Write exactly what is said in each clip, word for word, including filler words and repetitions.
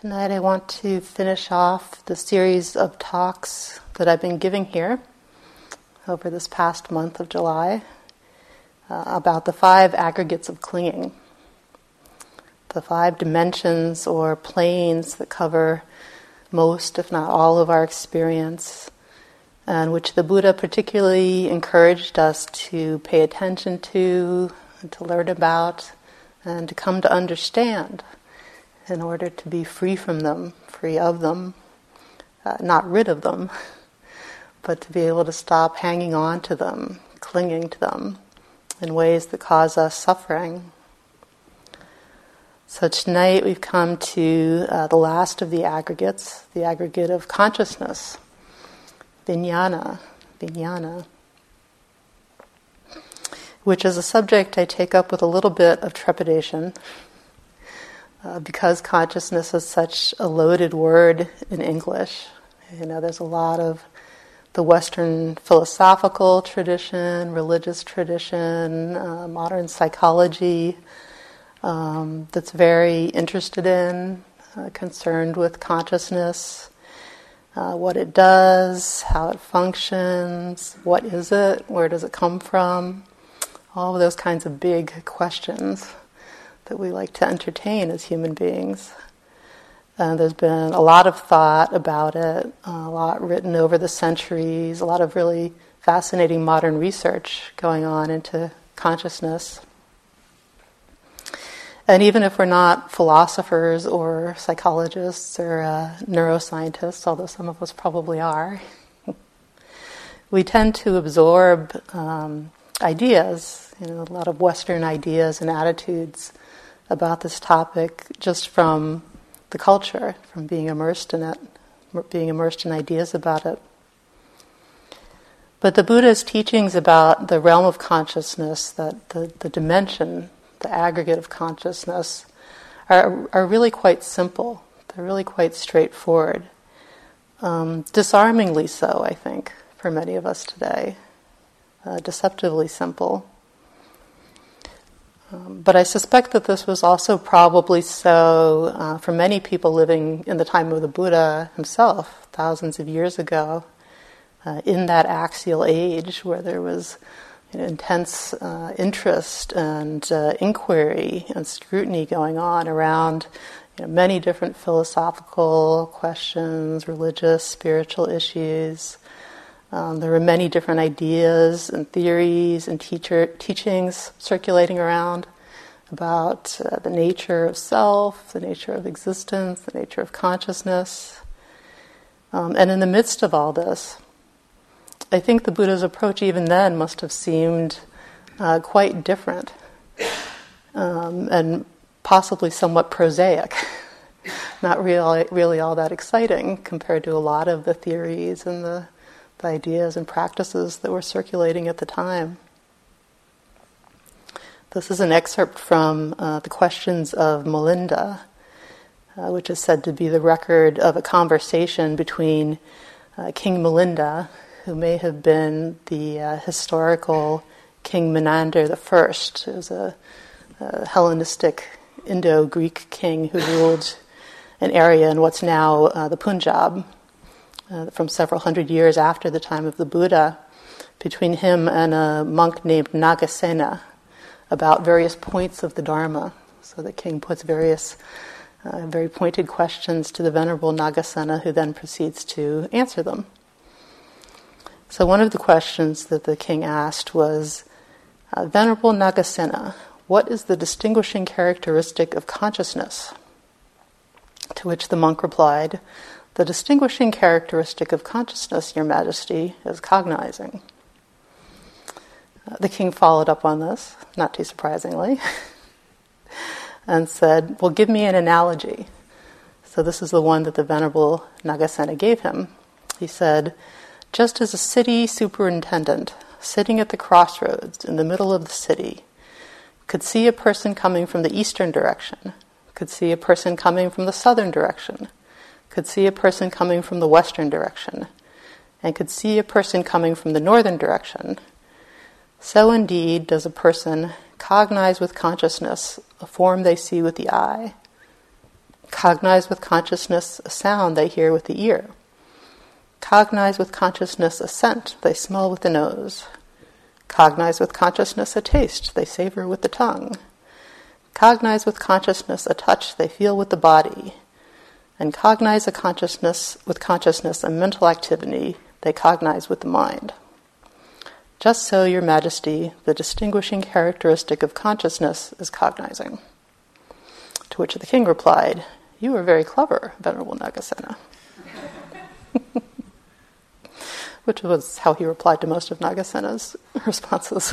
Tonight I want to finish off the series of talks that I've been giving here over this past month of July uh, about the five aggregates of clinging, the five dimensions or planes that cover most, if not all, of our experience, and which the Buddha particularly encouraged us to pay attention to, and to learn about, and to come to understand, in order to be free from them, free of them, uh, not rid of them, but to be able to stop hanging on to them, clinging to them in ways that cause us suffering. So tonight we've come to uh, the last of the aggregates, the aggregate of consciousness, viññāṇa, viññāṇa, which is a subject I take up with a little bit of trepidation, Uh, because consciousness is such a loaded word in English. You know, there's a lot of the Western philosophical tradition, religious tradition, uh, modern psychology um, that's very interested in, uh, concerned with consciousness, uh, what it does, how it functions, what is it, where does it come from, all of those kinds of big questions that we like to entertain as human beings. Uh, there's been a lot of thought about it, a lot written over the centuries, a lot of really fascinating modern research going on into consciousness. And even if we're not philosophers or psychologists or uh, neuroscientists, although some of us probably are, we tend to absorb um, ideas, you know, a lot of Western ideas and attitudes about this topic just from the culture, from being immersed in it, being immersed in ideas about it. But the Buddha's teachings about the realm of consciousness, that the, the dimension, the aggregate of consciousness, are, are really quite simple. They're really quite straightforward. Um, disarmingly so, I think, for many of us today. Uh, deceptively simple. But I suspect that this was also probably so uh, for many people living in the time of the Buddha himself, thousands of years ago, uh, in that axial age where there was, you know, intense uh, interest and uh, inquiry and scrutiny going on around, you know, many different philosophical questions, religious, spiritual issues. Um, there were many different ideas and theories and teacher, teachings circulating around about uh, the nature of self, the nature of existence, the nature of consciousness. Um, and in the midst of all this, I think the Buddha's approach even then must have seemed uh, quite different um, and possibly somewhat prosaic, not really, really all that exciting compared to a lot of the theories and the ideas and practices that were circulating at the time. This is an excerpt from uh, the Questions of Melinda, uh, which is said to be the record of a conversation between uh, King Melinda, who may have been the uh, historical King Menander the First, who's a, a Hellenistic Indo-Greek king who ruled an area in what's now uh, the Punjab, Uh, from several hundred years after the time of the Buddha, between him and a monk named Nagasena about various points of the Dharma. So the king puts various uh, very pointed questions to the Venerable Nagasena, who then proceeds to answer them. So one of the questions that the king asked was, uh, Venerable Nagasena, what is the distinguishing characteristic of consciousness? To which the monk replied, the distinguishing characteristic of consciousness, Your Majesty, is cognizing. The king followed up on this, not too surprisingly, and said, well, give me an analogy. So this is the one that the Venerable Nagasena gave him. He said, just as a city superintendent sitting at the crossroads in the middle of the city could see a person coming from the eastern direction, could see a person coming from the southern direction, could see a person coming from the western direction, and could see a person coming from the northern direction, so indeed does a person cognize with consciousness a form they see with the eye, Cognize with consciousness a sound they hear with the ear. Cognize with consciousness a scent they smell with the nose. Cognize with consciousness a taste they savor with the tongue. Cognize with consciousness a touch they feel with the body. And cognize a consciousness with consciousness a mental activity they cognize with the mind. Just so, Your Majesty, the distinguishing characteristic of consciousness is cognizing. To which the king replied, "You are very clever, Venerable Nagasena." Which was how he replied to most of Nagasena's responses.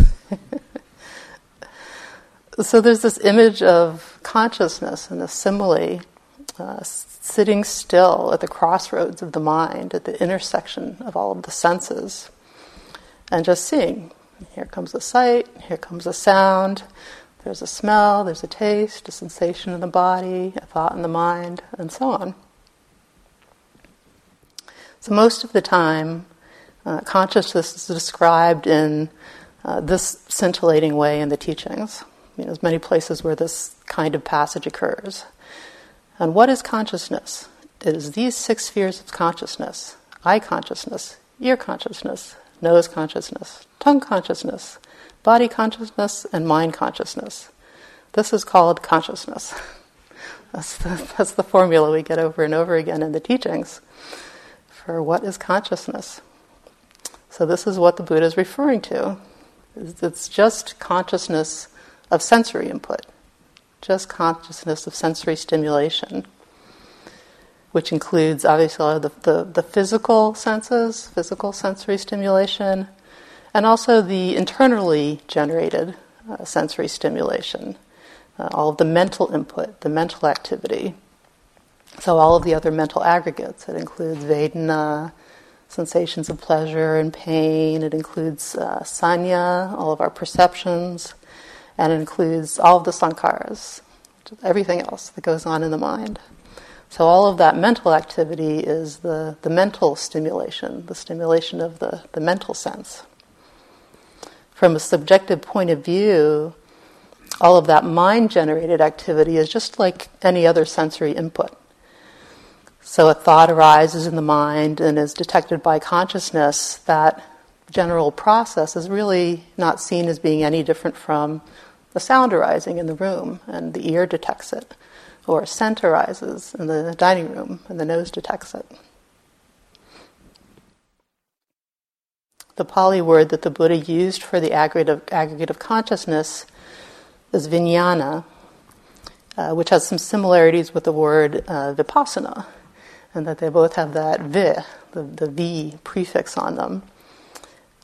So there's this image of consciousness and the simile uh, sitting still at the crossroads of the mind, at the intersection of all of the senses, and just seeing. Here comes a sight, here comes a sound, there's a smell, there's a taste, a sensation in the body, a thought in the mind, and so on. So most of the time, uh, consciousness is described in uh, this scintillating way in the teachings. You know, there's many places where this kind of passage occurs. And what is consciousness? It is these six spheres of consciousness: eye consciousness, ear consciousness, nose consciousness, tongue consciousness, body consciousness, and mind consciousness. This is called consciousness. That's the, that's the formula we get over and over again in the teachings for what is consciousness. So this is what the Buddha is referring to. It's just consciousness of sensory input, just consciousness of sensory stimulation, which includes obviously the, the, the physical senses, physical sensory stimulation, and also the internally generated uh, sensory stimulation, uh, all of the mental input, the mental activity. So all of the other mental aggregates. It includes Vedana, sensations of pleasure and pain. It includes uh, Sanya, all of our perceptions. And it includes all of the sankharas, everything else that goes on in the mind. So all of that mental activity is the, the mental stimulation, the stimulation of the, the mental sense. From a subjective point of view, all of that mind-generated activity is just like any other sensory input. So a thought arises in the mind and is detected by consciousness. That general process is really not seen as being any different from the sound arising in the room, and the ear detects it. Or a scent arises in the dining room, and the nose detects it. The Pali word that the Buddha used for the aggregate of, aggregate of consciousness is viññāṇa, uh, which has some similarities with the word uh, vipassana, and that they both have that vi, the, the vi prefix on them,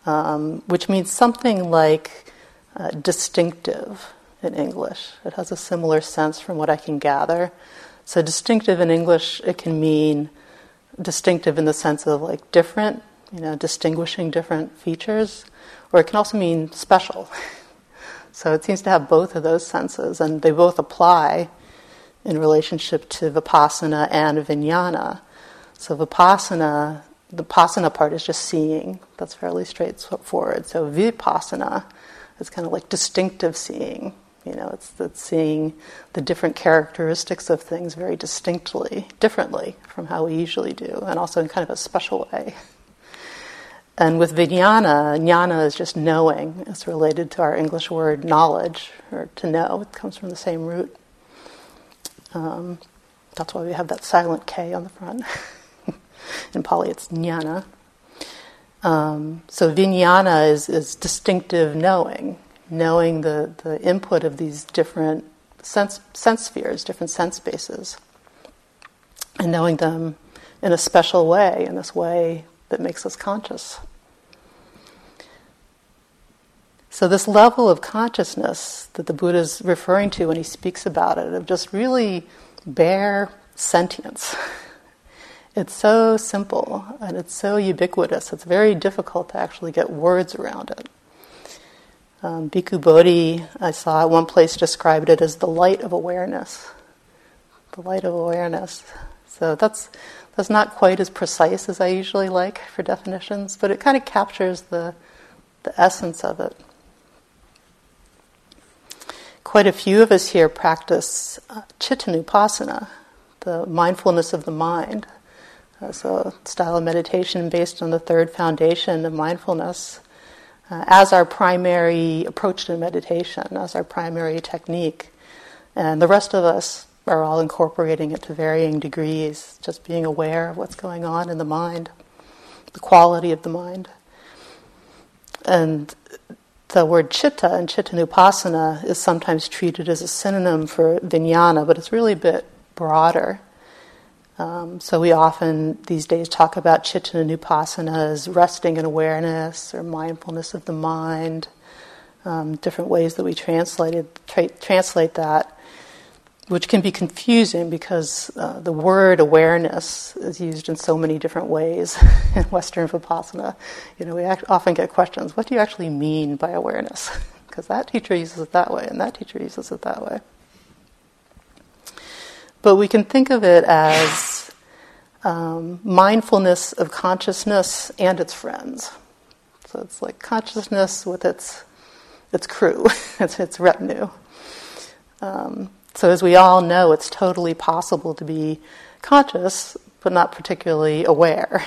um, which means something like uh, distinctive. In English, it has a similar sense from what I can gather. So distinctive in English, it can mean distinctive in the sense of like different, you know, distinguishing different features, or it can also mean special. So it seems to have both of those senses, and they both apply in relationship to vipassana and viññāṇa. So vipassana, the pasana part is just seeing. That's fairly straightforward. So vipassana is kind of like distinctive seeing. You know, it's, it's seeing the different characteristics of things very distinctly, differently from how we usually do, and also in kind of a special way. And with viññāṇa, jnana is just knowing. It's related to our English word knowledge, or to know. It comes from the same root. Um, that's why we have that silent K on the front. In Pali, it's jnana. Um, so viññāṇa is, is distinctive knowing, knowing the, the input of these different sense, sense spheres, different sense bases, and knowing them in a special way, in this way that makes us conscious. So this level of consciousness that the Buddha is referring to when he speaks about it, of just really bare sentience, it's so simple, and it's so ubiquitous. It's very difficult to actually get words around it. Um, Bhikkhu Bodhi, I saw at one place, described it as the light of awareness. The light of awareness. So that's that's not quite as precise as I usually like for definitions, but it kind of captures the the essence of it. Quite a few of us here practice uh, Cittānupassanā. the mindfulness of the mind. It's a style of meditation based on the third foundation of mindfulness uh, as our primary approach to meditation, as our primary technique. And the rest of us are all incorporating it to varying degrees, just being aware of what's going on in the mind, the quality of the mind. And the word citta and Cittānupassanā is sometimes treated as a synonym for viññāṇa, but it's really a bit broader. Um, so we often these days talk about Cittānupassanā as resting in awareness or mindfulness of the mind, um, different ways that we translated, tra- translate that, which can be confusing because uh, the word awareness is used in so many different ways in Western Vipassana. You know, we act- often get questions, what do you actually mean by awareness? Because that teacher uses it that way and that teacher uses it that way. But we can think of it as um, mindfulness of consciousness and its friends. So it's like consciousness with its its crew, its, its retinue. Um, so as we all know, it's totally possible to be conscious, but not particularly aware.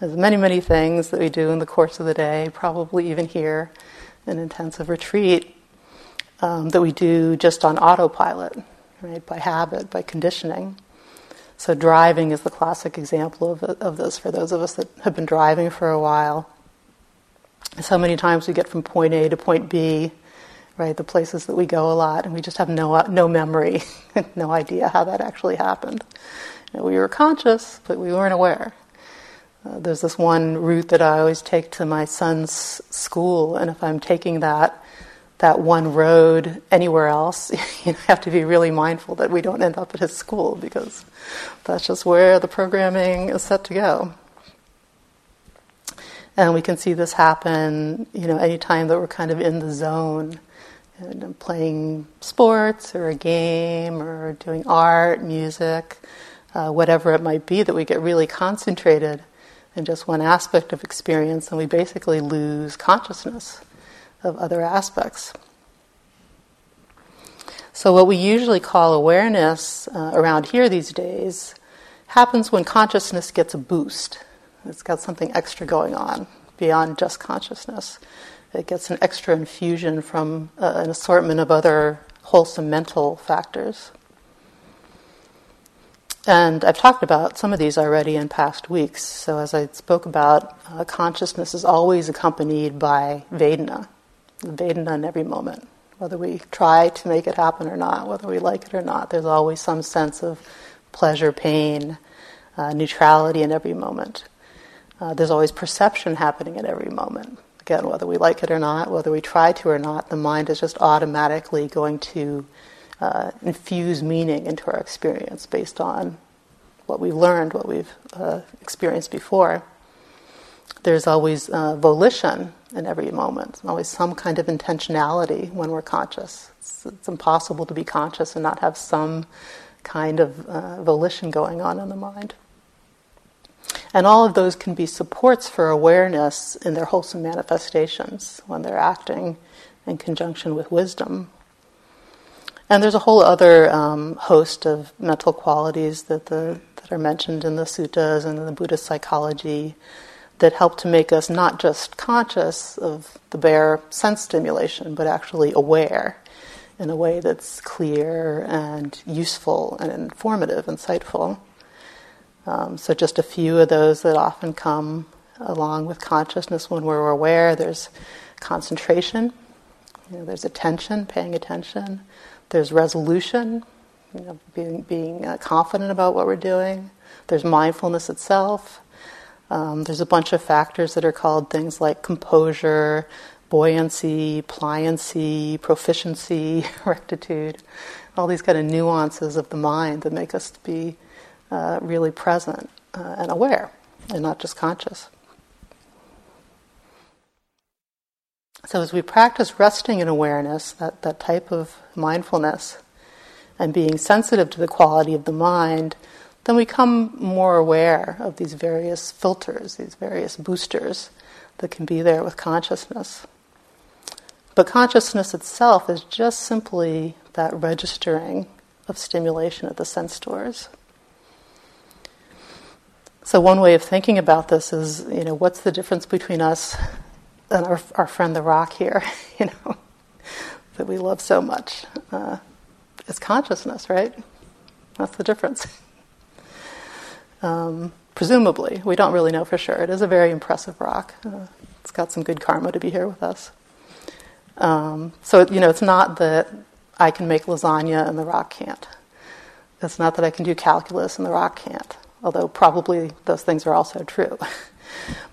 There's many, many things that we do in the course of the day, probably even here in intensive retreat, um, that we do just on autopilot. Right, by habit, by conditioning. So driving is the classic example of, of this for those of us that have been driving for a while. So many times we get from point A to point B, right, the places that we go a lot, and we just have no no memory, no idea how that actually happened. You know, we were conscious, but we weren't aware. Uh, there's this one route that I always take to my son's school, and if I'm taking that, that one road anywhere else, you have to be really mindful that we don't end up at his school because that's just where the programming is set to go. And we can see this happen, you know, any time that we're kind of in the zone, you know, playing sports or a game or doing art, music, uh, whatever it might be, that we get really concentrated in just one aspect of experience and we basically lose consciousness of other aspects. So what we usually call awareness uh, around here these days happens when consciousness gets a boost. It's got something extra going on beyond just consciousness. It gets an extra infusion from uh, an assortment of other wholesome mental factors. And I've talked about some of these already in past weeks. So as I spoke about, uh, consciousness is always accompanied by Vedana. Vedana in every moment, whether we try to make it happen or not, whether we like it or not. There's always some sense of pleasure, pain, uh, neutrality in every moment. Uh, there's always perception happening at every moment. Again, whether we like it or not, whether we try to or not, the mind is just automatically going to uh, infuse meaning into our experience based on what we've learned, what we've uh, experienced before. There's always uh, volition in every moment. There's always some kind of intentionality when we're conscious. It's, it's impossible to be conscious and not have some kind of uh, volition going on in the mind. And all of those can be supports for awareness in their wholesome manifestations when they're acting in conjunction with wisdom. And there's a whole other um, host of mental qualities that, the, that are mentioned in the suttas and in the Buddhist psychology that help to make us not just conscious of the bare sense stimulation, but actually aware in a way that's clear and useful and informative, insightful. Um, so just a few of those that often come along with consciousness when we're aware. There's concentration, you know, there's attention, paying attention. There's resolution, you know, being, being uh, confident about what we're doing. There's mindfulness itself. Um, there's a bunch of factors that are called things like composure, buoyancy, pliancy, proficiency, rectitude, all these kind of nuances of the mind that make us be uh, really present uh, and aware and not just conscious. So as we practice resting in awareness, that, that type of mindfulness, and being sensitive to the quality of the mind, then we become more aware of these various filters, these various boosters that can be there with consciousness. But consciousness itself is just simply that registering of stimulation of the sense doors. So one way of thinking about this is, you know, what's the difference between us and our, our friend the rock here, you know, that we love so much? Uh, it's consciousness, right? That's the difference. Um, presumably. We don't really know for sure. It is a very impressive rock. Uh, it's got some good karma to be here with us. Um, so, you know, it's not that I can make lasagna and the rock can't. It's not that I can do calculus and the rock can't, although probably those things are also true.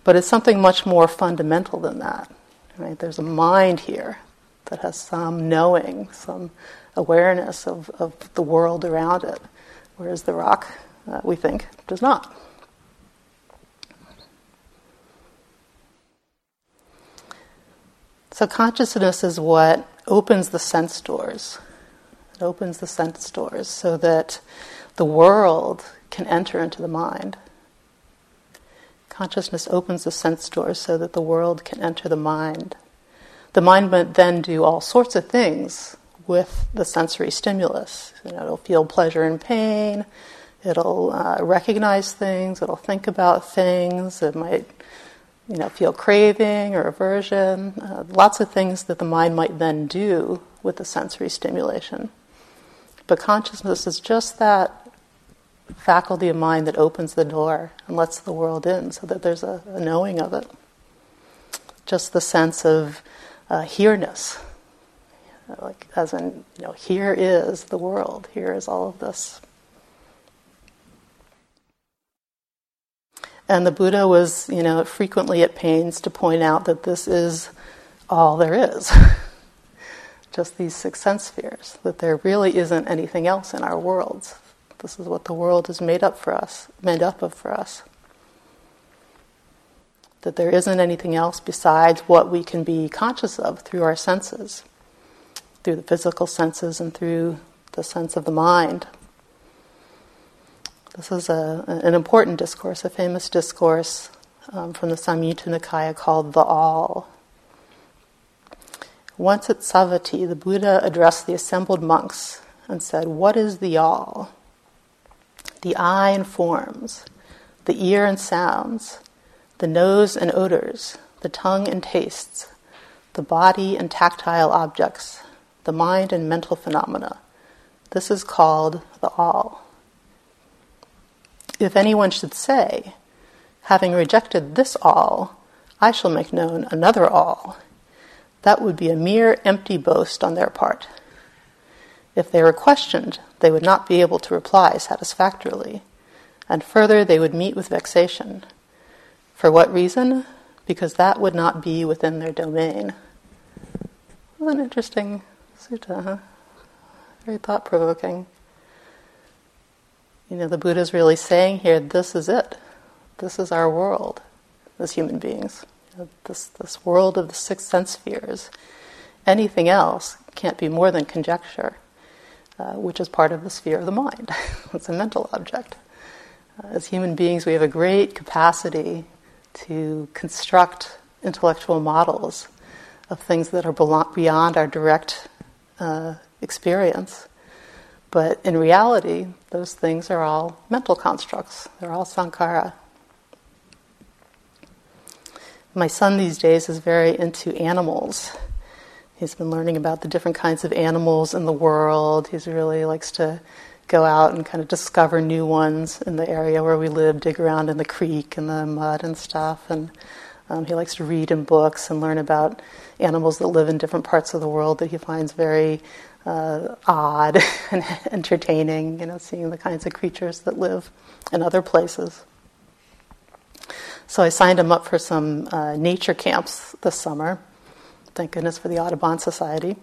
But it's something much more fundamental than that. Right? There's a mind here that has some knowing, some awareness of, of the world around it, whereas the rock, uh, we think, does not. So consciousness is what opens the sense doors. It opens the sense doors so that the world can enter into the mind. Consciousness opens the sense doors so that the world can enter the mind. The mind might then do all sorts of things with the sensory stimulus. You know, it'll feel pleasure and pain. It'll uh, recognize things. It'll think about things. It might, you know, feel craving or aversion, uh, lots of things that the mind might then do with the sensory stimulation. But consciousness is just that faculty of mind that opens the door and lets the world in so that there's a, a knowing of it. Just the sense of uh, here-ness, like as in, you know, here is the world, here is all of this. And the Buddha was, you know, frequently at pains to point out that this is all there is. Just these six sense spheres, that there really isn't anything else in our worlds. This is what the world is made up for us, made up of for us. That there isn't anything else besides what we can be conscious of through our senses, through the physical senses and through the sense of the mind. This is a, an important discourse, a famous discourse um, from the Samyutta Nikaya called The All. Once at Savatthi, the Buddha addressed the assembled monks and said, "What is the all? The eye and forms, the ear and sounds, the nose and odors, the tongue and tastes, the body and tactile objects, the mind and mental phenomena. This is called the all. If anyone should say, having rejected this all, I shall make known another all, that would be a mere empty boast on their part. If they were questioned, they would not be able to reply satisfactorily, and further they would meet with vexation. For what reason? Because that would not be within their domain." What an interesting sutta, huh? Very thought-provoking. You know, the Buddha's really saying here, this is it. This is our world as human beings. You know, this this world of the six sense spheres. Anything else can't be more than conjecture, uh, which is part of the sphere of the mind. It's a mental object. Uh, as human beings, we have a great capacity to construct intellectual models of things that are beyond our direct uh, experience. But in reality, those things are all mental constructs. They're all sankhara. My son these days is very into animals. He's been learning about the different kinds of animals in the world. He really likes to go out and kind of discover new ones in the area where we live, dig around in the creek and the mud and stuff. And um, he likes to read in books and learn about animals that live in different parts of the world that he finds very Uh, odd and entertaining, you know, seeing the kinds of creatures that live in other places. So I signed him up for some uh, nature camps this summer. Thank goodness for the Audubon Society.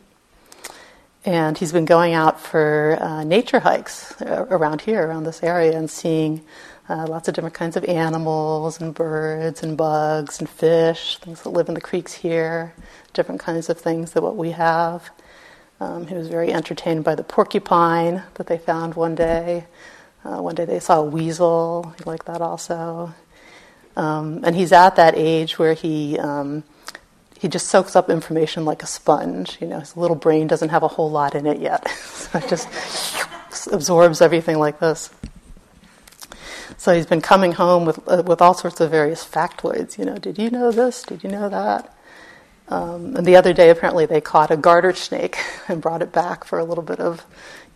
And he's been going out for uh, nature hikes around here, around this area, and seeing uh, lots of different kinds of animals and birds and bugs and fish, things that live in the creeks here, different kinds of things than what we have. Um, he was very entertained by the porcupine that they found one day. Uh, one day they saw a weasel. He liked that also. Um, and he's at that age where he um, he just soaks up information like a sponge. You know, his little brain doesn't have a whole lot in it yet. So it just just absorbs everything like this. So he's been coming home with uh, with all sorts of various factoids. You know, did you know this? Did you know that? Um, and the other day, apparently, they caught a garter snake and brought it back for a little bit of,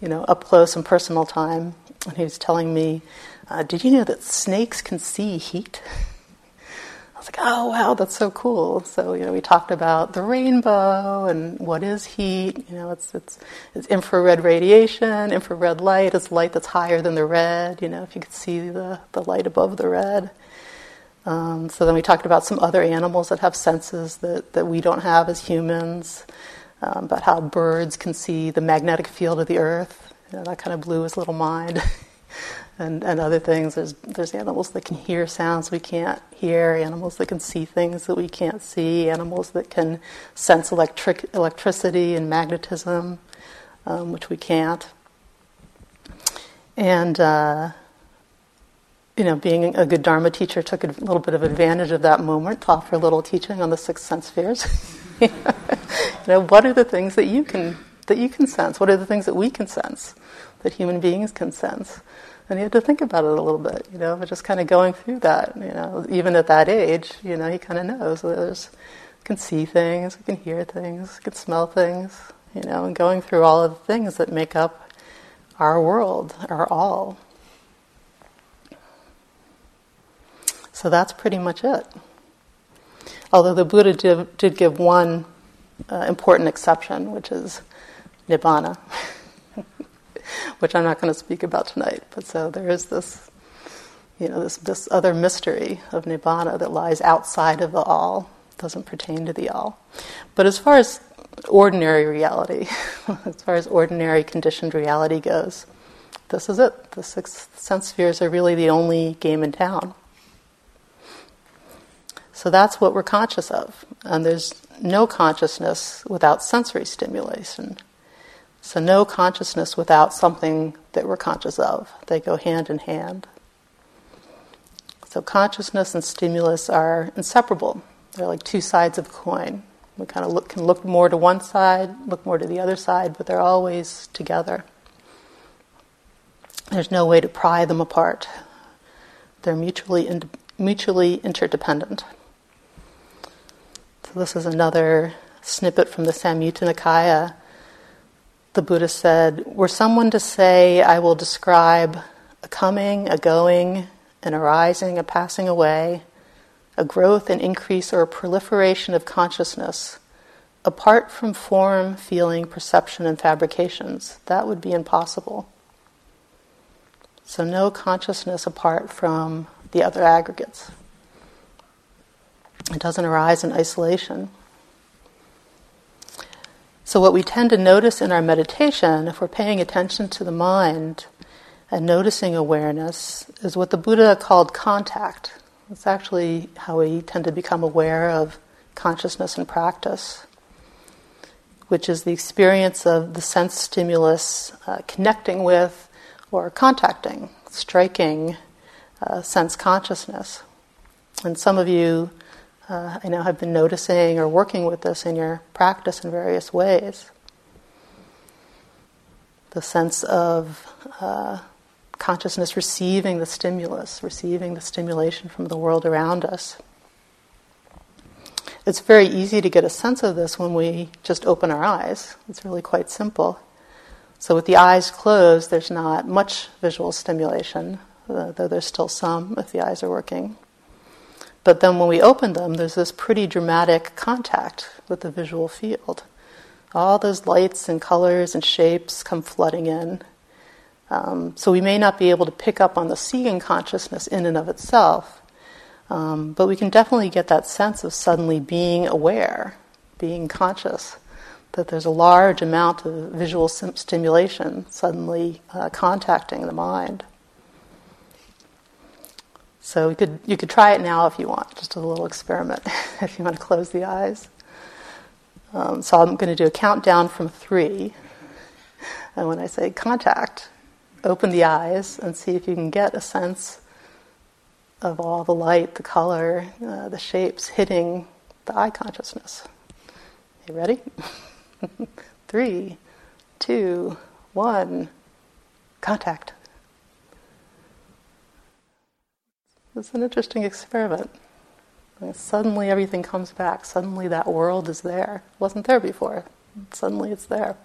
you know, up close and personal time. And he was telling me, uh, "Did you know that snakes can see heat?" I was like, "Oh wow, that's so cool!" So you know, we talked about the rainbow and what is heat. You know, it's it's it's infrared radiation, infrared light. It's light that's higher than the red. You know, if you could see the the light above the red. Um, so then we talked about some other animals that have senses that, that we don't have as humans, um, about how birds can see the magnetic field of the earth. You know, that kind of blew his little mind. and and other things. There's, there's animals that can hear sounds we can't hear, animals that can see things that we can't see, animals that can sense electric electricity and magnetism, um, which we can't. And... Uh, You know, being a good Dharma teacher took a little bit of advantage of that moment to offer a little teaching on the six sense spheres. You know, what are the things that you can that you can sense? What are the things that we can sense, that human beings can sense? And he had to think about it a little bit. You know, but just kind of going through that. You know, even at that age, you know, he kind of knows. There's, we can see things, we can hear things, we can smell things. You know, and going through all of the things that make up our world, our all. So that's pretty much it. Although the Buddha did, did give one uh, important exception, which is Nibbana, which I'm not going to speak about tonight. But so there is this, you know, this, this other mystery of Nibbana that lies outside of the all, doesn't pertain to the all. But as far as ordinary reality, as far as ordinary conditioned reality goes, this is it. The six sense spheres are really the only game in town. So that's what we're conscious of. And there's no consciousness without sensory stimulation. So no consciousness without something that we're conscious of. They go hand in hand. So consciousness and stimulus are inseparable. They're like two sides of a coin. We kind of look, can look more to one side, look more to the other side, but they're always together. There's no way to pry them apart. They're mutually in, mutually interdependent. This is another snippet from the Samyutta Nikaya. The Buddha said, "Were someone to say, I will describe a coming, a going, an arising, a passing away, a growth, an increase, or a proliferation of consciousness, apart from form, feeling, perception, and fabrications, that would be impossible." So no consciousness apart from the other aggregates. It doesn't arise in isolation. So what we tend to notice in our meditation, if we're paying attention to the mind and noticing awareness, is what the Buddha called contact. It's actually how we tend to become aware of consciousness in practice, which is the experience of the sense stimulus uh, connecting with or contacting, striking uh, sense consciousness. And some of you Uh, I know I've been noticing or working with this in your practice in various ways. The sense of uh, consciousness receiving the stimulus, receiving the stimulation from the world around us. It's very easy to get a sense of this when we just open our eyes. It's really quite simple. So with the eyes closed, there's not much visual stimulation, uh, though there's still some if the eyes are working. But then when we open them, there's this pretty dramatic contact with the visual field. All those lights and colors and shapes come flooding in. Um, so we may not be able to pick up on the seeing consciousness in and of itself, um, but we can definitely get that sense of suddenly being aware, being conscious, that there's a large amount of visual sim- stimulation suddenly uh, contacting the mind. So you could you could try it now if you want, just a little experiment, if you want to close the eyes. Um, so I'm going to do a countdown from three. And when I say contact, open the eyes and see if you can get a sense of all the light, the color, uh, the shapes hitting the eye consciousness. You ready? Three, two, one, contact. It's an interesting experiment. And suddenly everything comes back. Suddenly that world is there. It wasn't there before. Suddenly it's there.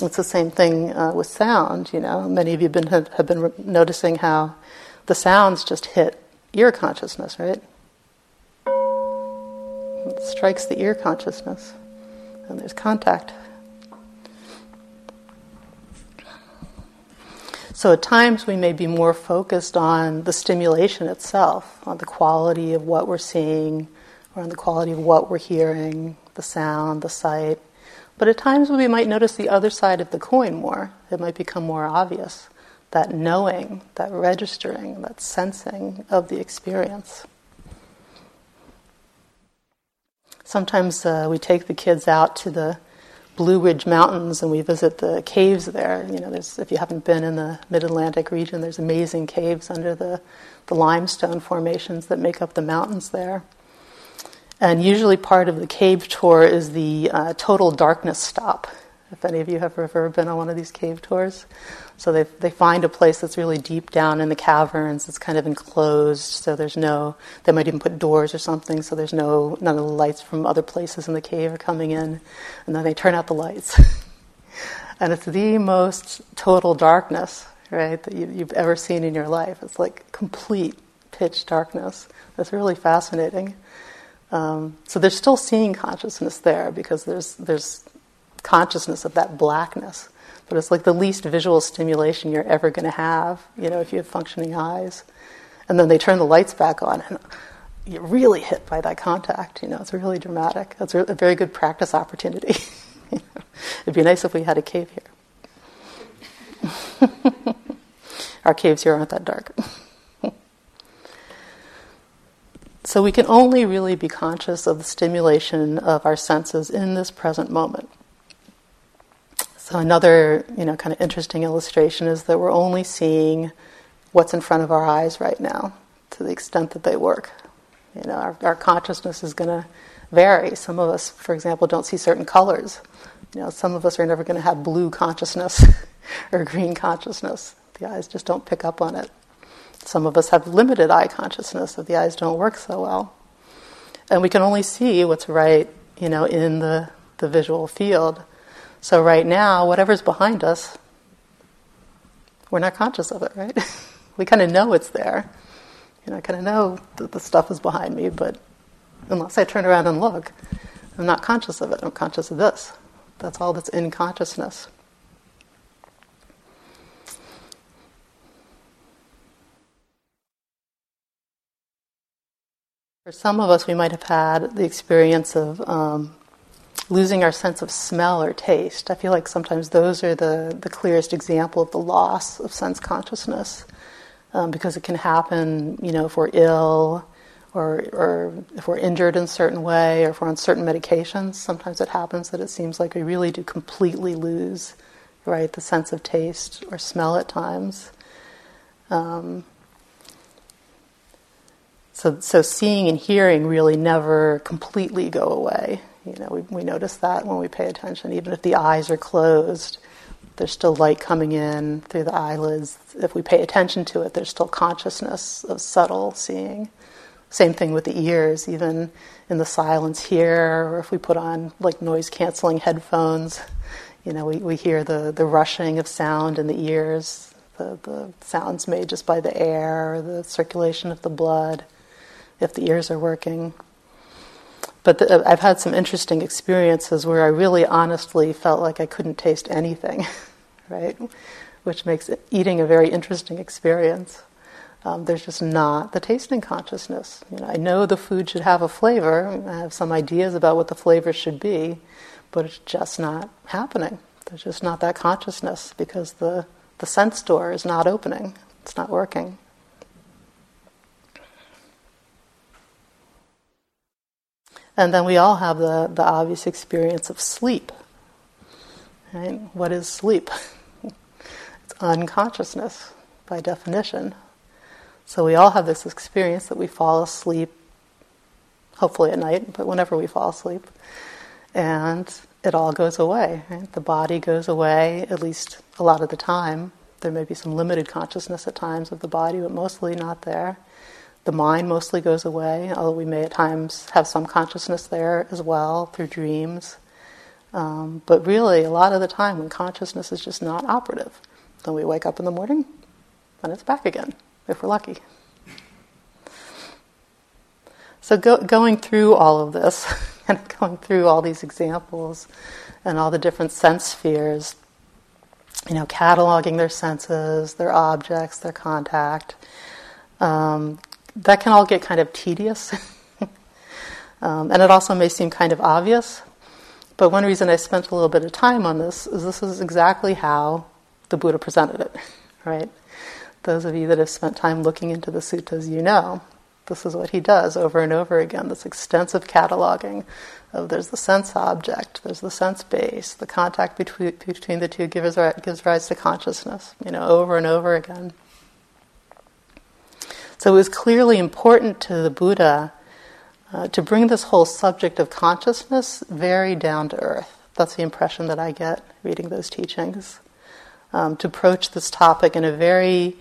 It's the same thing uh, with sound, you know. Many of you have been, have, have been re- noticing how the sounds just hit ear consciousness, right? It strikes the ear consciousness, and there's contact. So at times we may be more focused on the stimulation itself, on the quality of what we're seeing, or on the quality of what we're hearing, the sound, the sight. But at times we might notice the other side of the coin more. It might become more obvious, that knowing, that registering, that sensing of the experience. Sometimes uh, we take the kids out to the Blue Ridge Mountains, and we visit the caves there. You know, there's, if you haven't been in the Mid-Atlantic region, there's amazing caves under the, the limestone formations that make up the mountains there. And usually part of the cave tour is the uh, total darkness stop. If any of you have ever been on one of these cave tours. So they they find a place that's really deep down in the caverns. It's kind of enclosed, so there's no, they might even put doors or something, so there's no, none of the lights from other places in the cave are coming in. And then they turn out the lights. And it's the most total darkness, right, that you, you've ever seen in your life. It's like complete pitch darkness. That's really fascinating. Um, so they're still seeing consciousness there, because there's there's consciousness of that blackness. But it's like the least visual stimulation you're ever going to have, you know, if you have functioning eyes. And then they turn the lights back on, and you're really hit by that contact. You know, it's really dramatic. That's a very good practice opportunity. You know, it'd be nice if we had a cave here. Our caves here aren't that dark. So we can only really be conscious of the stimulation of our senses in this present moment. So another, you know, kind of interesting illustration is that we're only seeing what's in front of our eyes right now, to the extent that they work. You know, our, our consciousness is going to vary. Some of us, for example, don't see certain colors. You know, some of us are never going to have blue consciousness or green consciousness. The eyes just don't pick up on it. Some of us have limited eye consciousness, so the eyes don't work so well. And we can only see what's right, you know, in the, the visual field. So right now, whatever's behind us, we're not conscious of it, right? We kind of know it's there. You know, I kind of know that the stuff is behind me, but unless I turn around and look, I'm not conscious of it. I'm conscious of this. That's all that's in consciousness. For some of us, we might have had the experience of Um, losing our sense of smell or taste. I feel like sometimes those are the, the clearest example of the loss of sense consciousness, um, because it can happen, you know, if we're ill, or, or if we're injured in a certain way, or if we're on certain medications. Sometimes it happens that it seems like we really do completely lose, right, the sense of taste or smell at times. Um, so, so seeing and hearing really never completely go away. You know, we, we notice that when we pay attention. Even if the eyes are closed, there's still light coming in through the eyelids. If we pay attention to it, there's still consciousness of subtle seeing. Same thing with the ears, even in the silence here, or if we put on like noise-canceling headphones, you know, we, we hear the, the rushing of sound in the ears, the, the sounds made just by the air, the circulation of the blood, if the ears are working. But the, I've had some interesting experiences where I really honestly felt like I couldn't taste anything, right? Which makes eating a very interesting experience. Um, there's just not the tasting consciousness. You know, I know the food should have a flavor. I have some ideas about what the flavor should be, but it's just not happening. There's just not that consciousness, because the, the sense door is not opening. It's not working. And then we all have the, the obvious experience of sleep. Right? What is sleep? It's unconsciousness by definition. So we all have this experience that we fall asleep, hopefully at night, but whenever we fall asleep. And it all goes away. Right? The body goes away, at least a lot of the time. There may be some limited consciousness at times of the body, but mostly not there. The mind mostly goes away, although we may at times have some consciousness there as well through dreams. Um, but really, a lot of the time when consciousness is just not operative, then we wake up in the morning and it's back again, if we're lucky. So go, going through all of this, and going through all these examples and all the different sense spheres, you know, cataloging their senses, their objects, their contact, um, that can all get kind of tedious. um, and it also may seem kind of obvious. But one reason I spent a little bit of time on this is this is exactly how the Buddha presented it, right? Those of you that have spent time looking into the suttas, you know this is what he does over and over again, this extensive cataloging of there's the sense object, there's the sense base, the contact between, between the two gives, gives rise to consciousness, you know, over and over again. So it was clearly important to the Buddha uh, to bring this whole subject of consciousness very down to earth. That's the impression that I get reading those teachings. Um, to approach this topic in a very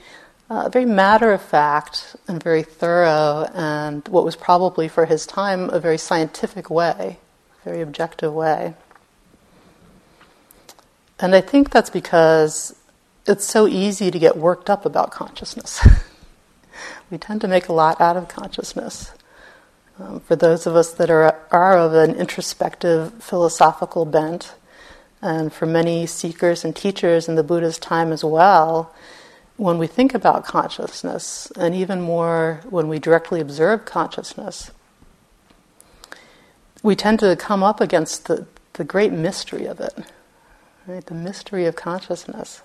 uh, very matter-of-fact and very thorough and what was probably for his time a very scientific way, very objective way. And I think that's because it's so easy to get worked up about consciousness. We tend to make a lot out of consciousness. Um, for those of us that are, are of an introspective philosophical bent, and for many seekers and teachers in the Buddha's time as well, when we think about consciousness, and even more when we directly observe consciousness, we tend to come up against the, the great mystery of it, right? The mystery of consciousness.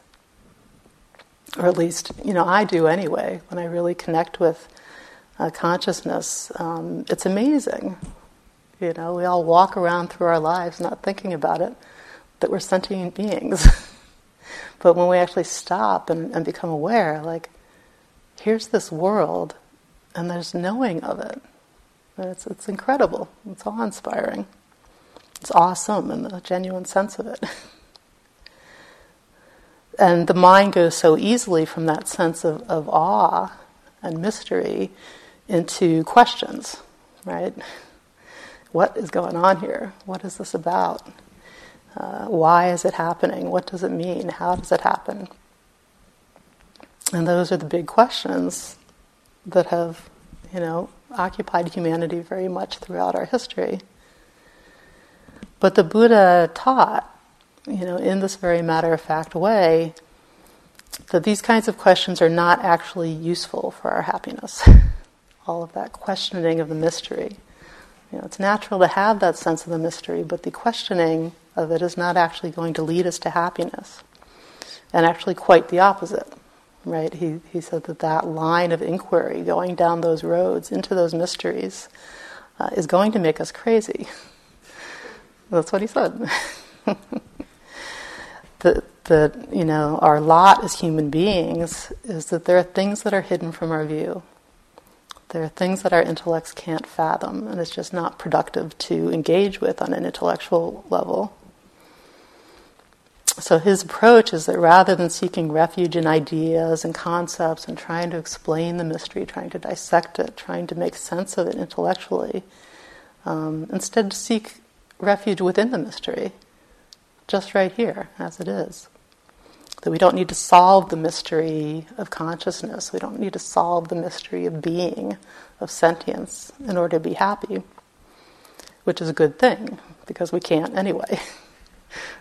Or at least, you know, I do anyway, when I really connect with uh, consciousness. Um, it's amazing. You know, we all walk around through our lives not thinking about it, that we're sentient beings. But when we actually stop and, and become aware, like, here's this world, and there's knowing of it. It's, it's incredible. It's awe-inspiring. It's awesome in the genuine sense of it. And the mind goes so easily from that sense of, of awe and mystery into questions, right? What is going on here? What is this about? Uh, why is it happening? What does it mean? How does it happen? And those are the big questions that have, you know, occupied humanity very much throughout our history. But the Buddha taught, you know, in this very matter-of-fact way, that these kinds of questions are not actually useful for our happiness. All of that questioning of the mystery. You know, it's natural to have that sense of the mystery, but the questioning of it is not actually going to lead us to happiness. And actually quite the opposite, right? He he said that that line of inquiry, going down those roads into those mysteries, uh, is going to make us crazy. That's what he said. that, that, you know, our lot as human beings is that there are things that are hidden from our view. There are things that our intellects can't fathom, and it's just not productive to engage with on an intellectual level. So his approach is that rather than seeking refuge in ideas and concepts and trying to explain the mystery, trying to dissect it, trying to make sense of it intellectually, um, instead seek refuge within the mystery, just right here, as it is. That we don't need to solve the mystery of consciousness. We don't need to solve the mystery of being, of sentience, in order to be happy, which is a good thing, because we can't anyway.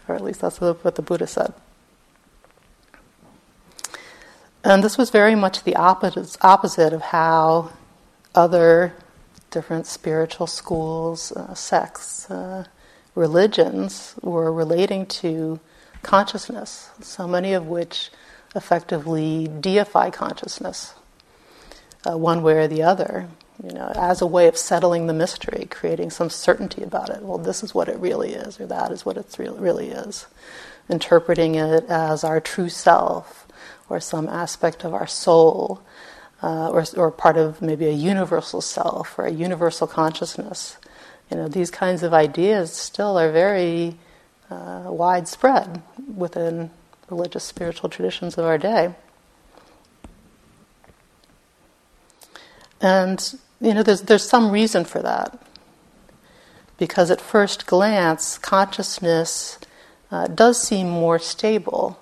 Or at least that's what the Buddha said. And this was very much the opposite of how other different spiritual schools, uh, sects, uh, religions were relating to consciousness, so many of which effectively deify consciousness, uh, one way or the other, you know, as a way of settling the mystery, creating some certainty about it. Well, this is what it really is, or that is what it really is. Interpreting it as our true self, or some aspect of our soul, uh, or, or part of maybe a universal self, or a universal consciousness. You know, these kinds of ideas still are very uh, widespread within religious spiritual traditions of our day. And, you know, there's there's some reason for that. Because at first glance, consciousness uh, does seem more stable,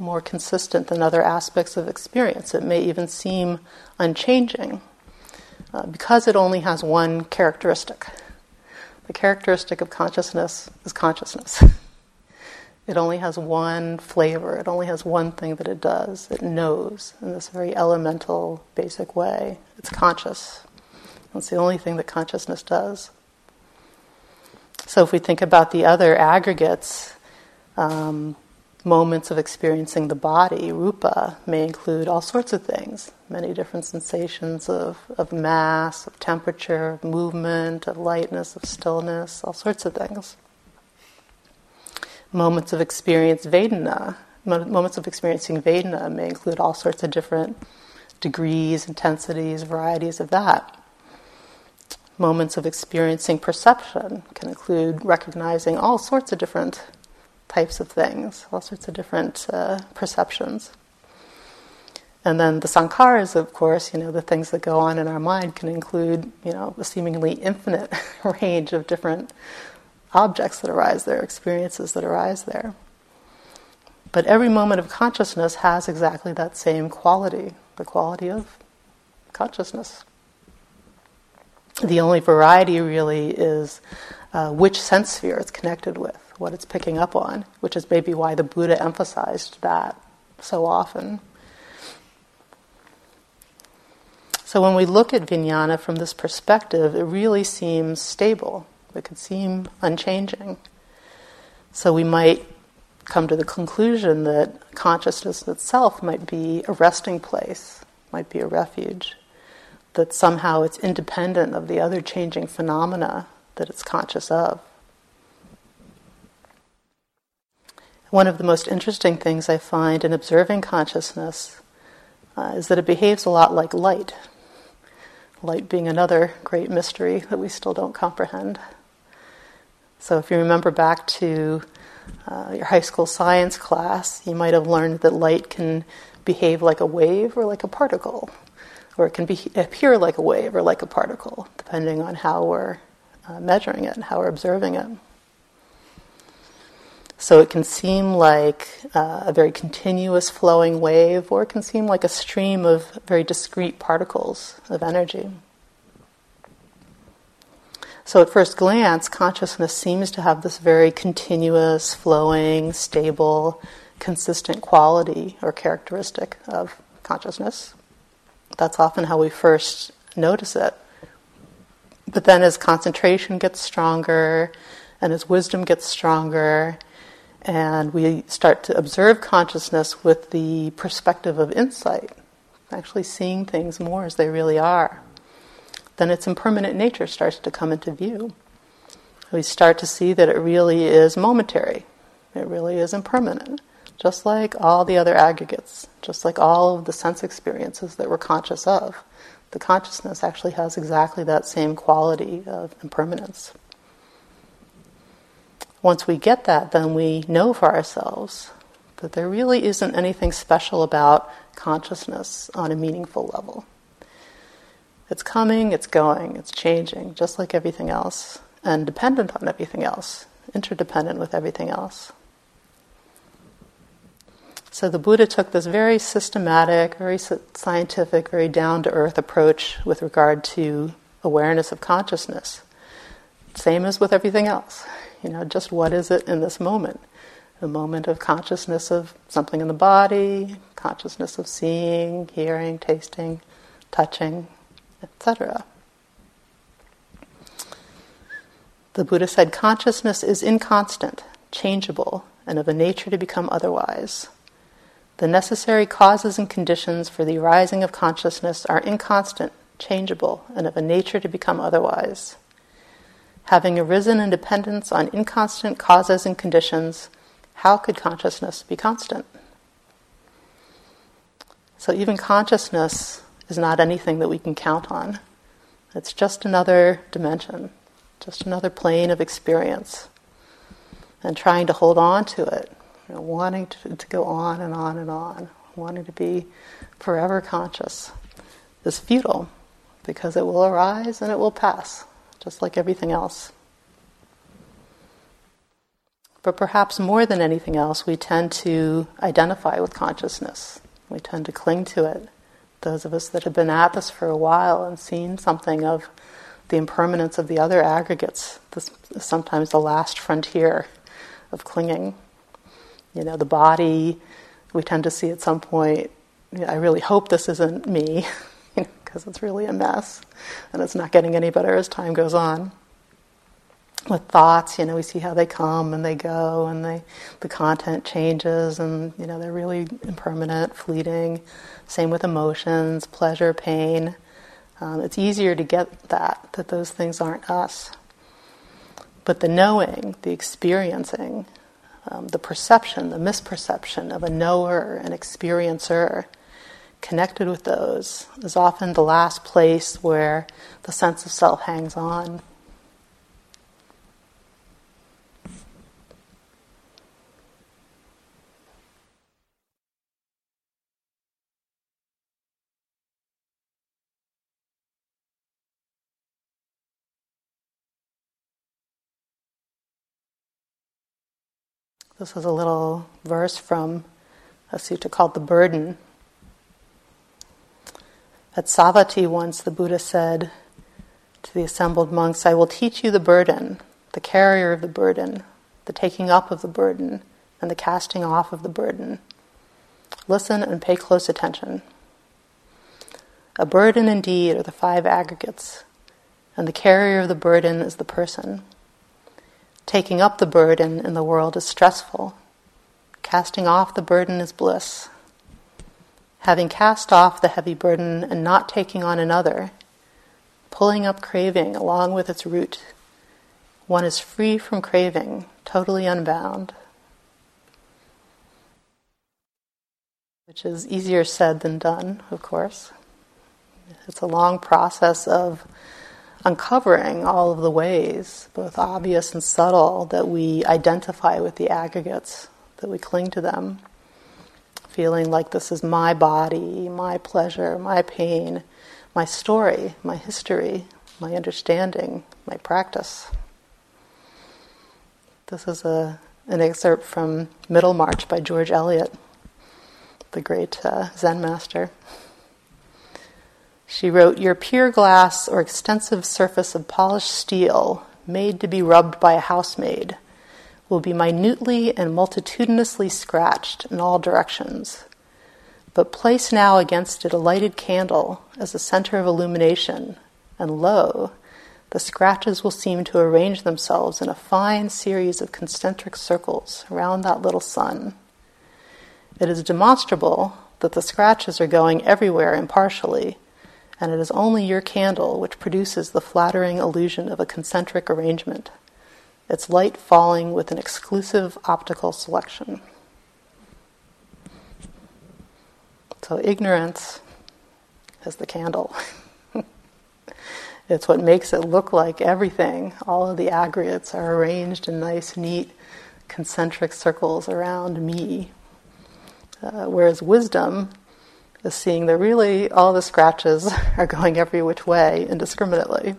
more consistent than other aspects of experience. It may even seem unchanging, uh, because it only has one characteristic. The characteristic of consciousness is consciousness. It only has one flavor. It only has one thing that it does. It knows in this very elemental, basic way. It's conscious. It's the only thing that consciousness does. So if we think about the other aggregates, um, moments of experiencing the body, rupa, may include all sorts of things, many different sensations of, of mass, of temperature, of movement, of lightness, of stillness, all sorts of things. Moments of experience, Vedana, moments of experiencing Vedana may include all sorts of different degrees, intensities, varieties of that. Moments of experiencing perception can include recognizing all sorts of different types of things, all sorts of different uh, perceptions. And then the sankharas, of course, you know, the things that go on in our mind can include, you know, a seemingly infinite range of different objects that arise there, experiences that arise there. But every moment of consciousness has exactly that same quality, the quality of consciousness. The only variety really is uh, which sense sphere it's connected with, what it's picking up on, which is maybe why the Buddha emphasized that so often. So when we look at viññāṇa from this perspective, it really seems stable. It could seem unchanging. So we might come to the conclusion that consciousness itself might be a resting place, might be a refuge, that somehow it's independent of the other changing phenomena that it's conscious of. One of the most interesting things I find in observing consciousness uh, is that it behaves a lot like light. Light being another great mystery that we still don't comprehend. So if you remember back to uh, your high school science class, you might have learned that light can behave like a wave or like a particle, or it can be, appear like a wave or like a particle, depending on how we're uh, measuring it and how we're observing it. So it can seem like uh, a very continuous flowing wave, or it can seem like a stream of very discrete particles of energy. So at first glance, consciousness seems to have this very continuous, flowing, stable, consistent quality or characteristic of consciousness. That's often how we first notice it. But then as concentration gets stronger, and as wisdom gets stronger, and we start to observe consciousness with the perspective of insight, actually seeing things more as they really are, then its impermanent nature starts to come into view. We start to see that it really is momentary. It really is impermanent, just like all the other aggregates, just like all of the sense experiences that we're conscious of. The consciousness actually has exactly that same quality of impermanence. Once we get that, then we know for ourselves that there really isn't anything special about consciousness on a meaningful level. It's coming, it's going, it's changing, just like everything else, and dependent on everything else, interdependent with everything else. So the Buddha took this very systematic, very scientific, very down-to-earth approach with regard to awareness of consciousness. Same as with everything else. You know, just what is it in this moment? A moment of consciousness of something in the body, consciousness of seeing, hearing, tasting, touching, et cetera. The Buddha said, consciousness is inconstant, changeable, and of a nature to become otherwise. The necessary causes and conditions for the arising of consciousness are inconstant, changeable, and of a nature to become otherwise. Having arisen in dependence on inconstant causes and conditions, how could consciousness be constant? So even consciousness is not anything that we can count on. It's just another dimension, just another plane of experience. and trying to hold on to it, you know, wanting to, to go on and on and on, wanting to be forever conscious, is futile because it will arise and it will pass, just like everything else. But perhaps more than anything else, we tend to identify with consciousness. We tend to cling to it. Those of us that have been at this for a while and seen something of the impermanence of the other aggregates, this is sometimes the last frontier of clinging. You know, the body, we tend to see at some point, you know, I really hope this isn't me, you know, because it's really a mess, and it's not getting any better as time goes on. With thoughts, you know, we see how they come and they go, and they, the content changes, and, you know, they're really impermanent, fleeting. Same with emotions, pleasure, pain. Um, it's easier to get that, that those things aren't us. But the knowing, the experiencing, um, the perception, the misperception of a knower, an experiencer, connected with those, is often the last place where the sense of self hangs on. This is a little verse from a sutta called The Burden. At Savatthi once the Buddha said to the assembled monks, "I will teach you the burden, the carrier of the burden, the taking up of the burden, and the casting off of the burden. Listen and pay close attention. A burden indeed are the five aggregates, and the carrier of the burden is the person. Taking up the burden in the world is stressful. Casting off the burden is bliss. Having cast off the heavy burden and not taking on another, pulling up craving along with its root, one is free from craving, totally unbound." Which is easier said than done, of course. It's a long process of uncovering all of the ways, both obvious and subtle, that we identify with the aggregates, that we cling to them, feeling like this is my body, my pleasure, my pain, my story, my history, my understanding, my practice. This is a, an excerpt from Middlemarch by George Eliot, the great uh, Zen master. She wrote, "Your pure glass or extensive surface of polished steel, made to be rubbed by a housemaid, will be minutely and multitudinously scratched in all directions. But place now against it a lighted candle as a center of illumination, and lo, the scratches will seem to arrange themselves in a fine series of concentric circles round that little sun. It is demonstrable that the scratches are going everywhere impartially, and it is only your candle which produces the flattering illusion of a concentric arrangement, its light falling with an exclusive optical selection." So ignorance is the candle. It's what makes it look like everything. All of the aggregates are arranged in nice, neat, concentric circles around me. Uh, whereas wisdom is seeing that really all the scratches are going every which way indiscriminately,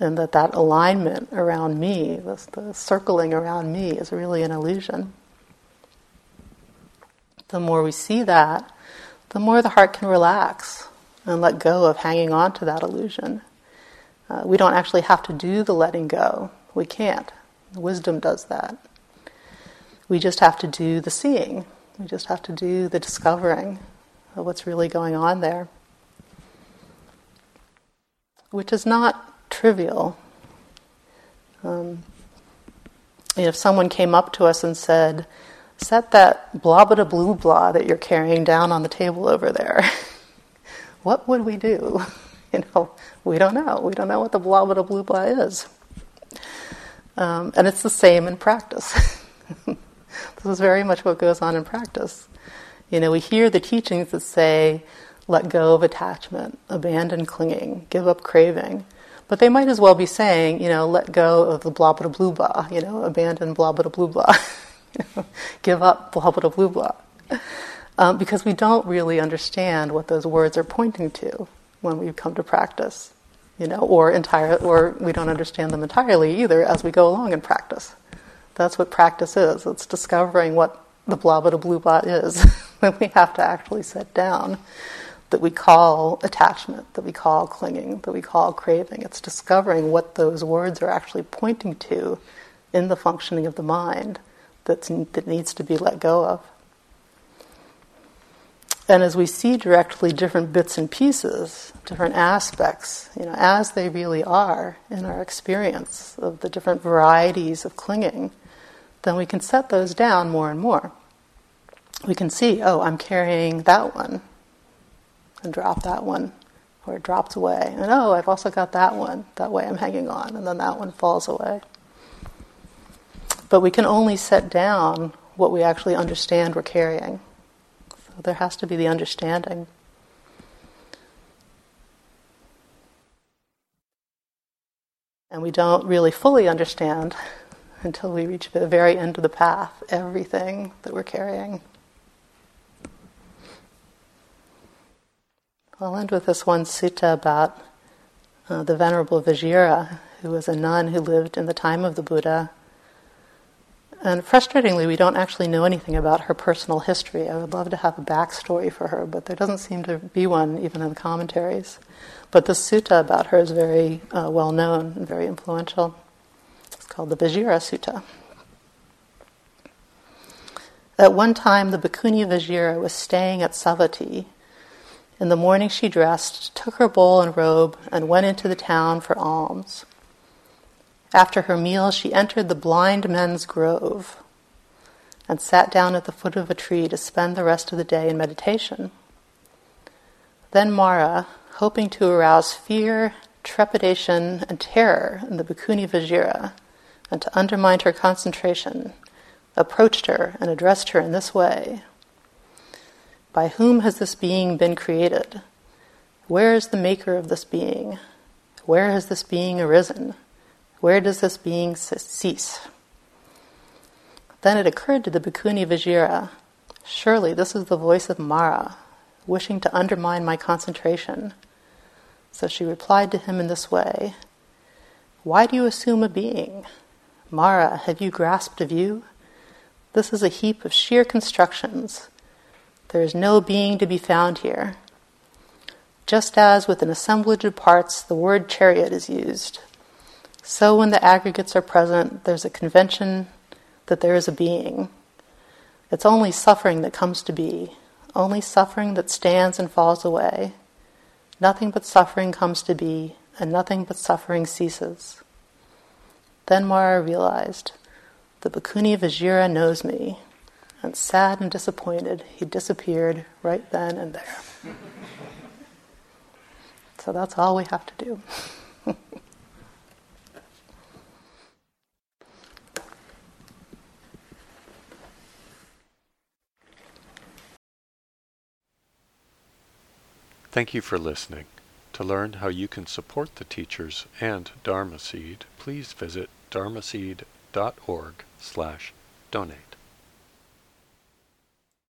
and that that alignment around me, this, the circling around me, is really an illusion. The more we see that, the more the heart can relax and let go of hanging on to that illusion. Uh, we don't actually have to do the letting go. We can't. Wisdom does that. We just have to do the seeing. We just have to do the discovering of what's really going on there, which is not trivial. Um, you know, if someone came up to us and said, "Set that blah blah blah blah that you're carrying down on the table over there," what would we do? You know, we don't know. We don't know what the blah blah blah blah is, um, and it's the same in practice. This is very much what goes on in practice. You know, we hear the teachings that say, let go of attachment, abandon clinging, give up craving. But they might as well be saying, you know, let go of the blah blah blah blah, you know, abandon blah blah blah blah, you know, give up blah blah blah blah, um, because we don't really understand what those words are pointing to when we come to practice, you know, or entire, or we don't understand them entirely either as we go along in practice. That's what practice is. It's discovering what the blah blah blah blah is when we have to actually sit down. That we call attachment, that we call clinging, that we call craving. It's discovering what those words are actually pointing to in the functioning of the mind that's, that needs to be let go of. And as we see directly different bits and pieces, different aspects, you know, as they really are in our experience of the different varieties of clinging, then we can set those down more and more. We can see, oh, I'm carrying that one, and drop that one, or it drops away. And oh, I've also got that one. That way I'm hanging on, and then that one falls away. But we can only set down what we actually understand we're carrying. So there has to be the understanding. And we don't really fully understand until we reach the very end of the path, everything that we're carrying. I'll end with this one sutta about uh, the Venerable Vajira, who was a nun who lived in the time of the Buddha. And frustratingly, we don't actually know anything about her personal history. I would love to have a backstory for her, but there doesn't seem to be one even in the commentaries. But this sutta about her is very uh, well known and very influential. It's called the Vajira Sutta. At one time, the Bhikkhuni Vajira was staying at Savatthi. In the morning she dressed, took her bowl and robe, and went into the town for alms. After her meal, she entered the blind men's grove and sat down at the foot of a tree to spend the rest of the day in meditation. Then Mara, hoping to arouse fear, trepidation, and terror in the Bhikkhuni Vajira, and to undermine her concentration, approached her and addressed her in this way. By whom has this being been created? Where is the maker of this being? Where has this being arisen? Where does this being cease? Then it occurred to the Bhikkhuni Vajira, surely this is the voice of Mara, wishing to undermine my concentration. So she replied to him in this way, why do you assume a being? Mara, have you grasped a view? This is a heap of sheer constructions. There is no being to be found here. Just as with an assemblage of parts the word chariot is used, so when the aggregates are present, there's a convention that there is a being. It's only suffering that comes to be, only suffering that stands and falls away. Nothing but suffering comes to be, and nothing but suffering ceases. Then Mara realized, the Bhikkhuni Vajira knows me. And sad and disappointed, he disappeared right then and there. So that's all we have to do. Thank you for listening. To learn how you can support the teachers and Dharma Seed, please visit dharmaseed dot org slash donate.